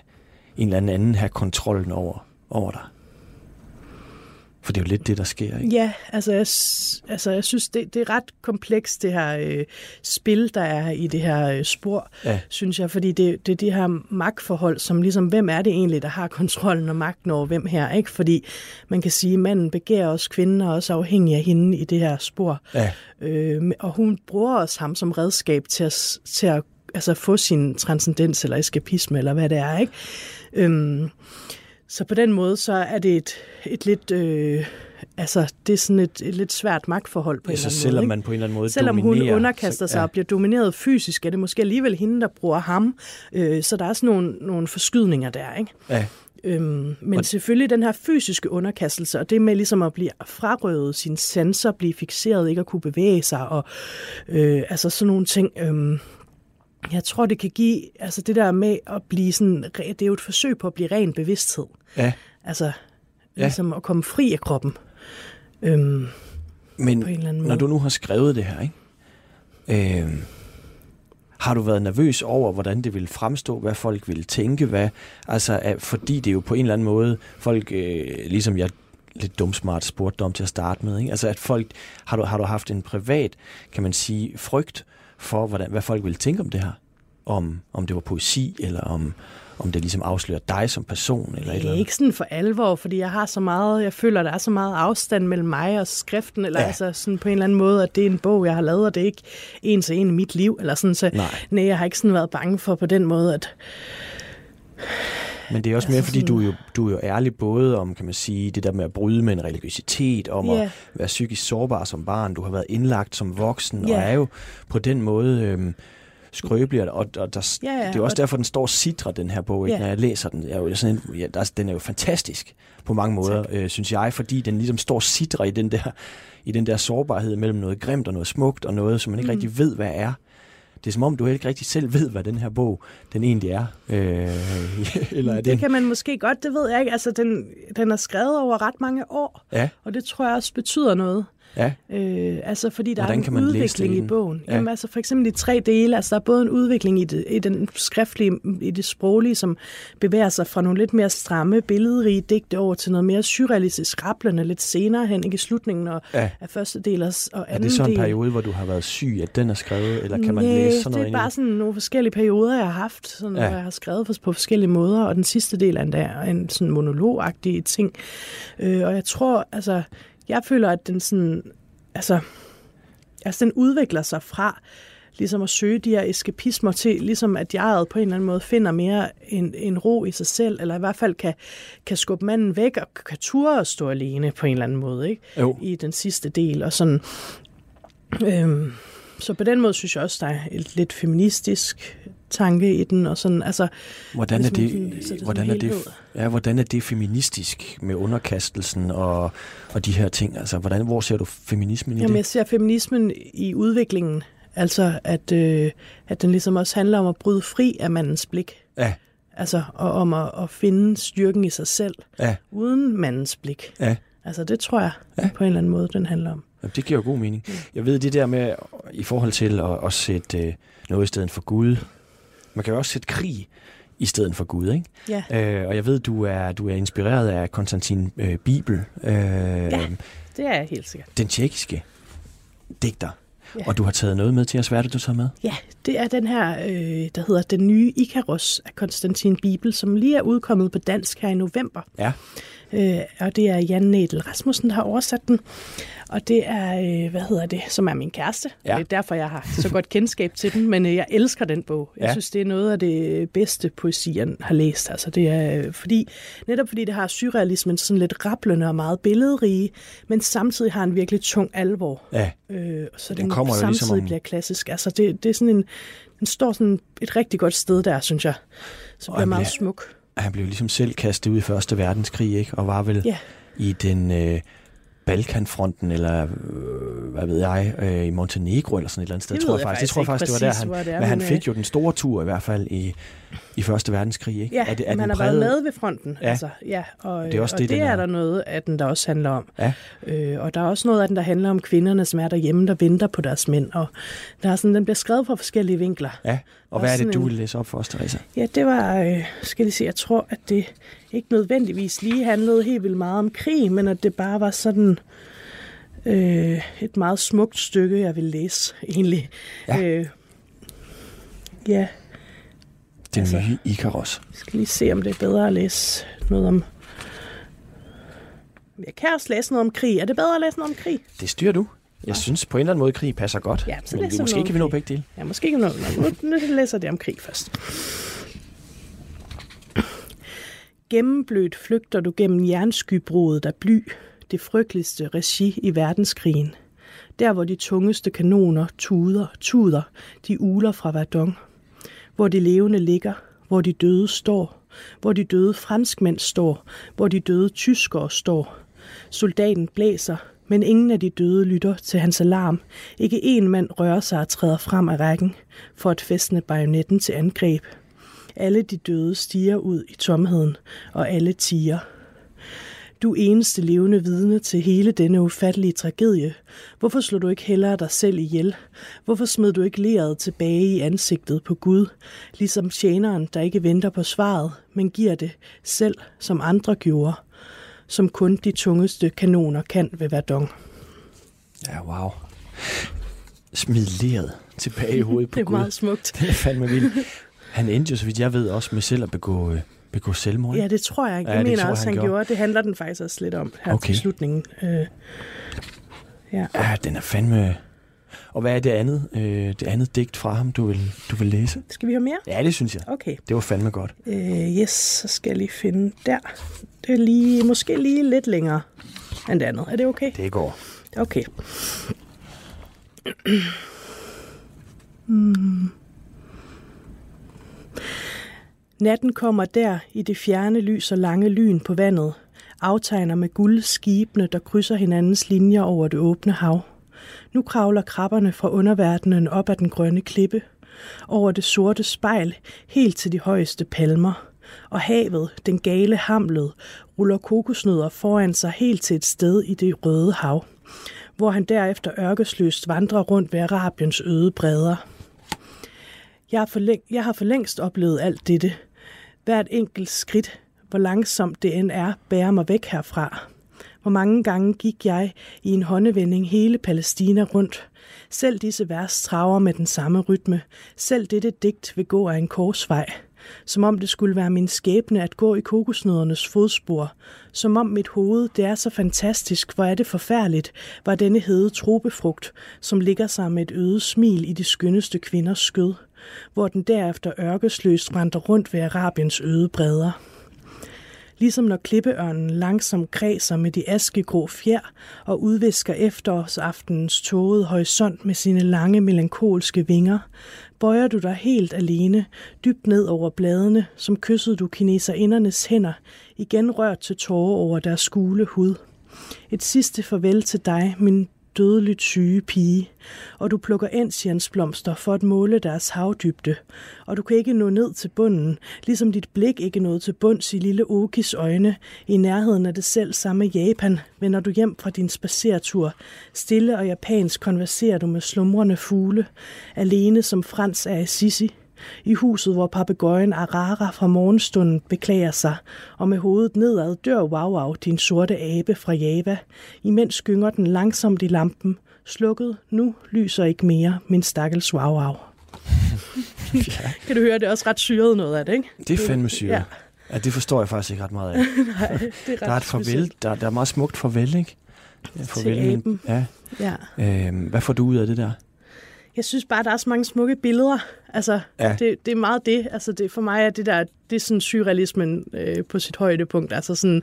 en eller anden have kontrollen over, over dig? For det er jo lidt det, der sker, ikke? Ja, altså jeg, altså, jeg synes, det, det er ret komplekst, det her øh, spil, der er i det her øh, spor, ja. Synes jeg, fordi det, det er de her magtforhold, som ligesom, hvem er det egentlig, der har kontrollen og magten over hvem her, ikke? Fordi man kan sige, at manden begærer også kvinden, og også afhængig af hende i det her spor. Ja. Øh, og hun bruger også ham som redskab til at, til at altså få sin transcendens eller eskapisme, eller hvad det er, ikke? Øhm, så på den måde, så er det et, et lidt, øh, altså det er sådan et, et lidt svært magtforhold på ja, en eller anden måde. Selvom man på en eller anden måde selvom dominerer. Hun underkaster så, ja. sig og bliver domineret fysisk, er det måske alligevel hende, der bruger ham. Øh, så der er sådan nogle, nogle forskydninger der, ikke? Ja. Øhm, men og selvfølgelig den her fysiske underkastelse, og det med ligesom at blive frarøvet sine sanser, blive fikseret, ikke at kunne bevæge sig, og øh, altså sådan nogle ting. Øh, Jeg tror, det kan give, altså det der med at blive sådan, det er jo et forsøg på at blive ren bevidsthed. Ja. Altså, ligesom ja. at komme fri af kroppen. Øhm, Men på en eller anden måde. Når du nu har skrevet det her, ikke? Øh, har du været nervøs over, hvordan det ville fremstå, hvad folk ville tænke, hvad, altså fordi det jo på en eller anden måde, folk, øh, ligesom jeg lidt dumsmart spurgte dig om til at starte med, ikke? Altså at folk, har du, har du haft en privat, kan man sige, frygt, for, hvordan, hvad folk ville tænke om det her. Om, om det var poesi, eller om, om det ligesom afslører dig som person eller et eller andet. Ikke sådan for alvor, fordi jeg har så meget, jeg føler, der er så meget afstand mellem mig og skriften, eller ja. altså sådan på en eller anden måde, at det er en bog, jeg har lavet, og det er ikke en til en i mit liv, eller sådan, så nej, nej jeg har ikke sådan været bange for på den måde, at... Men det er også mere, fordi du er, jo, du er jo ærlig både om, kan man sige, det der med at bryde med en religiøsitet, om yeah. at være psykisk sårbar som barn. Du har været indlagt som voksen, yeah. og er jo på den måde øhm, skrøbelig. Og, og der, yeah, yeah, det er også og derfor, den står sidre, den her bog, ikke? Yeah. Når jeg læser den. Jeg er jo sådan en, ja, der, den er jo fantastisk på mange måder, øh, synes jeg, fordi den ligesom står sidre i den, der, i den der sårbarhed mellem noget grimt og noget smukt, og noget, som man ikke mm. rigtig ved, hvad er. Det er som om, du ikke rigtig selv ved, hvad den her bog, den egentlig er. Øh, eller er det den... kan man måske godt, det ved jeg ikke. Altså, den, den er skrevet over ret mange år, ja. og det tror jeg også betyder noget. Ja. Øh, altså, fordi der Hvordan er en udvikling i bogen. Ja. Jamen, altså, for eksempel i tre dele. Altså, der er både en udvikling i, det, i den skriftlige, i det sproglige, som bevæger sig fra nogle lidt mere stramme, billedrige digte over til noget mere surrealistisk, rablende lidt senere hen, ikke i slutningen og, ja. af første del og anden del. Er det så en periode, del, hvor du har været syg, at den er skrevet, eller kan man Næh, læse sådan noget? Det er bare sådan nogle forskellige perioder, jeg har haft, sådan, ja. hvor jeg har skrevet på forskellige måder, og den sidste del er en, der, en sådan monologagtig ting. Øh, og jeg tror, altså... Jeg føler, at den sådan, altså, altså den udvikler sig fra ligesom at søge de her eskapismer til, ligesom at jeg på en eller anden måde finder mere en, en ro i sig selv, eller i hvert fald kan, kan skubbe manden væk og kan ture og stå alene på en eller anden måde, ikke? Jo. I den sidste del. Og sådan, øhm, så på den måde synes jeg også, der er et lidt feministisk tanke i den, og sådan, altså... Hvordan er det, sådan, så er det hvordan er det, ja, hvordan er det feministisk med underkastelsen og, og de her ting? Altså, hvordan, hvor ser du feminismen i Jamen, det? Jamen, jeg ser feminismen i udviklingen, altså, at, øh, at den ligesom også handler om at bryde fri af mandens blik. Ja. Altså, og om at, at finde styrken i sig selv, ja. uden mandens blik. Ja. Altså, det tror jeg, ja. på en eller anden måde, den handler om. Jamen, det giver jo god mening. Ja. Jeg ved, det der med, i forhold til at, at sætte øh, noget i stedet for Gud... Man kan jo også sætte krig i stedet for Gud, ikke? Ja. Øh, og jeg ved, du er du er inspireret af Konstantin øh, Biebl. Øh, ja, det er jeg helt sikkert. Den tjekkiske digter. Ja. Og du har taget noget med til os. Hvad er det, du tager med? Ja, det er den her, øh, der hedder Den nye Icarus af Konstantin Biebl, som lige er udkommet på dansk her i november. Ja. Øh, og det er Jan Nedel Rasmussen, der har oversat den. Og det er, øh, hvad hedder det, som er min kæreste. Ja. Det er derfor, jeg har så godt kendskab til den, men øh, jeg elsker den bog. Jeg ja. synes, det er noget af det bedste poesi, jeg har læst. Altså, det er, øh, fordi, netop fordi det har surrealismen sådan lidt rablende og meget billedrige, men samtidig har en virkelig tung alvor. Ja. Øh, så den, den kommer samtidig ligesom om... bliver klassisk. Altså, det, det er sådan en, den står sådan et rigtig godt sted der, synes jeg. Så bliver meget smuk. Han blev ligesom selv kastet ud i Første Verdenskrig, ikke? Og var vel yeah. i den øh, Balkanfronten, eller øh, hvad ved jeg, øh, i Montenegro eller sådan et eller andet sted. Det tror jeg, jeg faktisk, jeg tror faktisk det var der, han, det er, men han fik jo den store tur i hvert fald i, i Første Verdenskrig. Ikke? Ja, er det, er man har præget... været med ved fronten. Ja. Altså, ja, og det er, også og det, det er der noget af den, der også handler om. Ja. Øh, og der er også noget af den, der handler om kvinderne, som er derhjemme, der venter på deres mænd. Og der er sådan, den bliver skrevet fra forskellige vinkler. Ja. Og hvad er det, du vil læse op for os, Therese? Ja, det var, øh, skal jeg sige, jeg tror, at det ikke nødvendigvis lige handlede helt vildt meget om krig, men at det bare var sådan øh, et meget smukt stykke, jeg vil læse, egentlig. Ja. Øh, ja. Den altså, nye Icarus. Jeg skal lige se, om det er bedre at læse noget om... Jeg kan også læse noget om krig. Er det bedre at læse noget om krig? Det styrer du. Jeg synes på en eller anden måde, krig passer godt. Ja, så men måske kan vi nå begge dele. Ja, måske kan vi nå. Nu læser det om krig først. Gennemblødt flygter du gennem jernskybrudet af bly, det frygteligste regi i verdenskrigen. Der, hvor de tungeste kanoner tuder, tuder, de uler fra Verdun. Hvor de levende ligger, hvor de døde står, hvor de døde franskmænd står, hvor de døde tyskere står. Soldaten blæser, men ingen af de døde lytter til hans alarm. Ikke én mand rører sig og træder frem af rækken for at fæstne bajonetten til angreb. Alle de døde stiger ud i tomheden, og alle tiger. Du eneste levende vidne til hele denne ufattelige tragedie. Hvorfor slog du ikke hellere dig selv ihjel? Hvorfor smed du ikke leret tilbage i ansigtet på Gud? Ligesom tjeneren, der ikke venter på svaret, men giver det selv, som andre gjorde. Som kun de tungeste kanoner kan ved Verdun. Ja, wow. Smid leret tilbage i hovedet på Gud. Det er Gud. Meget smukt. Det er fandme vildt. Han endte jo, så vidt jeg ved, også med selv at begå, begå selvmord. Ja, det tror jeg ikke. Jeg ja, mener også, han, han gjorde. Det handler den faktisk også lidt om her okay. til slutningen. Øh, ja. ja, den er fandme... Og hvad er det andet, øh, det andet digt fra ham, du vil, du vil læse? Skal vi have mere? Ja, det synes jeg. Okay. Det var fandme godt. Øh, yes, så skal jeg lige finde der. Det er lige, måske lige lidt længere end det andet. Er det okay? Det går. Okay. hmm. Natten kommer der i det fjerne lys og lange lyn på vandet, aftegner med guld skibene, der krydser hinandens linjer over det åbne hav. Nu kravler krabberne fra underverdenen op ad den grønne klippe, over det sorte spejl, helt til de højeste palmer. Og havet, den gale hamlet, ruller kokosnødder foran sig helt til et sted i det røde hav, hvor han derefter ørkesløst vandrer rundt ved Arabiens øde bredder. Jeg har, forlæng- Jeg har for længst oplevet alt dette. Hvert enkelt skridt, hvor langsomt det end er, bærer mig væk herfra. Hvor mange gange gik jeg i en håndevending hele Palæstina rundt. Selv disse vers traver med den samme rytme. Selv dette digt vil gå af en korsvej. Som om det skulle være min skæbne at gå i kokosnøddernes fodspor. Som om mit hoved, det er så fantastisk, hvor er det forfærdeligt, var denne hede tropefrugt, som ligger sig med et øde smil i de skønneste kvinders skød, hvor den derefter ørkesløst vandrer rundt ved Arabiens øde bredder. Ligesom når klippeørnen langsomt kredser med de askegrå fjer og udvisker efterårsaftenens tågede horisont med sine lange melankolske vinger, bøjer du dig helt alene, dybt ned over bladene, som kyssede du kineserindernes hænder, igen rørt til tårer over deres gule hud. Et sidste farvel til dig, min dødeligt syge pige, og du plukker ensiansblomster for at måle deres havdybde, og du kan ikke nå ned til bunden, ligesom dit blik ikke nåede til bunds i lille Okis øjne. I nærheden af det selv samme Japan vender du hjem fra din spaceretur. Stille og japansk konverserer du med slumrende fugle, alene som Frans af Assisi, i huset, hvor papegøjen Arara fra morgenstunden beklager sig, og med hovedet nedad dør Wow-Wow, din sorte abe fra Java, imens gynger den langsomt i lampen. Slukket, nu lyser ikke mere, min stakkels Wow-Wow. Ja. Kan du høre, det er også ret syret noget af det, ikke? Det er fandme syret. Ja. Ja, det forstår jeg faktisk ikke ret meget af. Nej, det er ret der er et farvel, der, der er meget smukt farvel, ikke? Ja, farvel, til aben. Ja. Ja. Øhm, hvad får du ud af det der? Jeg synes bare, der er så mange smukke billeder. Altså, ja. det, det er meget det. Altså, det for mig er det der, det er sådan surrealismen øh, på sit højdepunkt. Altså sådan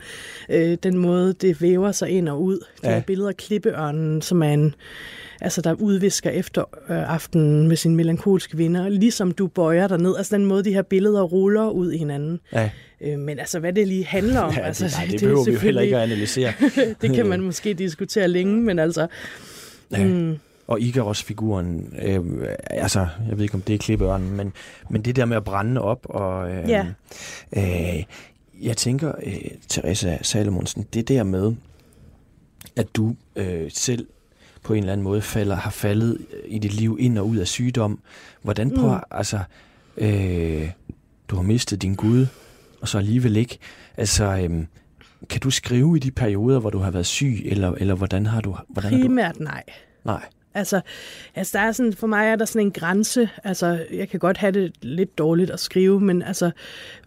øh, den måde, det væver sig ind og ud. De ja. her billeder af klippeørnen, som er en, altså der udvisker efter øh, aftenen med sine melankolske vinder, ligesom du bøjer dig ned. Altså den måde, de her billeder ruller ud i hinanden. Ja. Øh, men altså, hvad det lige handler om. Ja, det, altså, nej, det, det behøver vi jo heller ikke at analysere. Det kan man måske diskutere længe, men altså... Ja. Mm, og Icarus-figuren, øh, altså, jeg ved ikke, om det er klippeørnen, men, men det der med at brænde op, og øh, yeah. øh, jeg tænker, øh, Therese Salomonsen, det der med, at du øh, selv på en eller anden måde falder, har faldet i dit liv ind og ud af sygdom, hvordan på, mm. altså, øh, du har mistet din Gud, og så alligevel ikke, altså... Øh, kan du skrive i de perioder, hvor du har været syg, eller, eller hvordan har du... Hvordan Primært du... nej. Nej. Altså, altså der er sådan, for mig er der sådan en grænse. Altså, jeg kan godt have det lidt dårligt at skrive, men altså,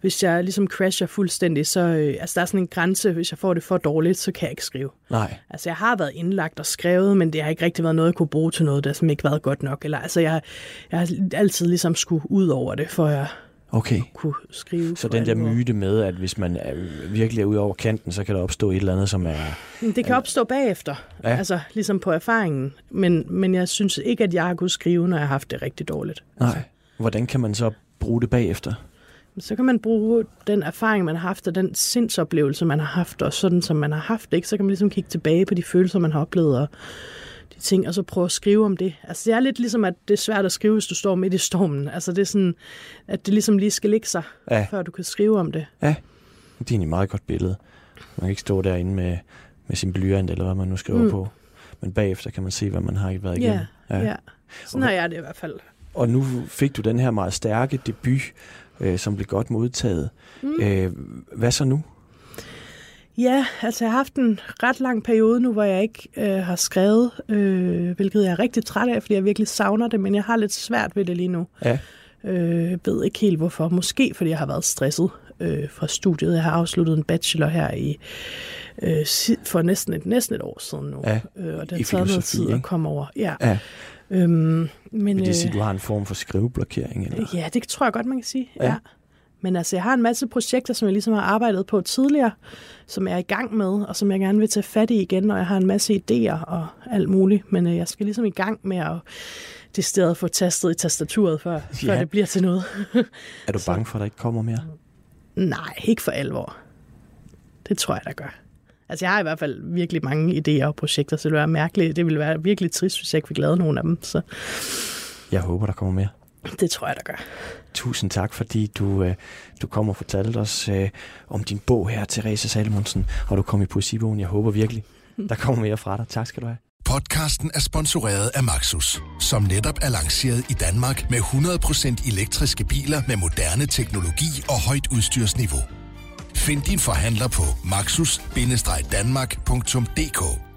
hvis jeg ligesom crasher fuldstændig, så øh, altså, der er sådan en grænse. Hvis jeg får det for dårligt, så kan jeg ikke skrive. Nej. Altså, jeg har været indlagt og skrevet, men det har ikke rigtig været noget, jeg kunne bruge til noget, der som ikke været godt nok. Eller, altså, jeg, jeg har altid ligesom skulle ud over det, for jeg... Okay, kunne skrive så den der myte med, at hvis man er virkelig er ude over kanten, så kan der opstå et eller andet, som er... Det kan opstå bagefter, ja. altså ligesom på erfaringen, men, men jeg synes ikke, at jeg har kunnet skrive, når jeg har haft det rigtig dårligt. Nej, altså. Hvordan kan man så bruge det bagefter? Så kan man bruge den erfaring, man har haft, og den sindsoplevelse, man har haft, og sådan som man har haft, ikke? Så kan man ligesom kigge tilbage på de følelser, man har oplevet, og de ting, og så prøve at skrive om det. Altså, det er lidt ligesom, at det er svært at skrive, hvis du står midt i stormen. Altså, det er sådan, at det ligesom lige skal ligge sig, ja. før du kan skrive om det. Ja, det er egentlig et meget godt billede. Man kan ikke stå derinde med, med sin blyant, eller hvad man nu skriver mm. på. Men bagefter kan man se, hvad man har været igennem. Ja, ja. ja. Sådan og, har jeg det i hvert fald. Og nu fik du den her meget stærke debut, øh, som blev godt modtaget. Mm. Øh, hvad så nu? Ja, altså jeg har haft en ret lang periode nu, hvor jeg ikke øh, har skrevet, øh, hvilket jeg er rigtig træt af, fordi jeg virkelig savner det, men jeg har lidt svært ved det lige nu. Ja. Øh, ved ikke helt hvorfor. Måske fordi jeg har været stresset øh, fra studiet. Jeg har afsluttet en bachelor her i øh, for næsten et, næsten et år siden nu. Ja, øh, og det har taget noget tid at komme over. Ja. Ja. Øhm, men, Vil det sige, at du har en form for skriveblokering? Eller? Ja, det tror jeg godt, man kan sige. Ja. Ja. Men altså, jeg har en masse projekter, som jeg ligesom har arbejdet på tidligere, som jeg er i gang med, og som jeg gerne vil tage fat i igen, og jeg har en masse idéer og alt muligt. Men øh, jeg skal ligesom i gang med at det sted at få tastet i tastaturet, før, ja. før det bliver til noget. Er du bange for, at der ikke kommer mere? Nej, ikke for alvor. Det tror jeg, der gør. Altså, jeg har i hvert fald virkelig mange idéer og projekter, så det ville være mærkeligt. Det ville være virkelig trist, hvis jeg ikke fik lavet nogen af dem. Så. Jeg håber, der kommer mere. Det tror jeg, der gør. Tusind tak, fordi du, øh, du kom og fortalte os øh, om din bog her, Therese Salomonsen, og du kom i Poesibogen. Jeg håber virkelig, der kommer mere fra dig. Tak skal du have. Podcasten er sponsoreret af Maxus, som netop er lanceret i Danmark med hundrede procent elektriske biler med moderne teknologi og højt udstyrsniveau. Find din forhandler på maxus bindestreg danmark punktum d k.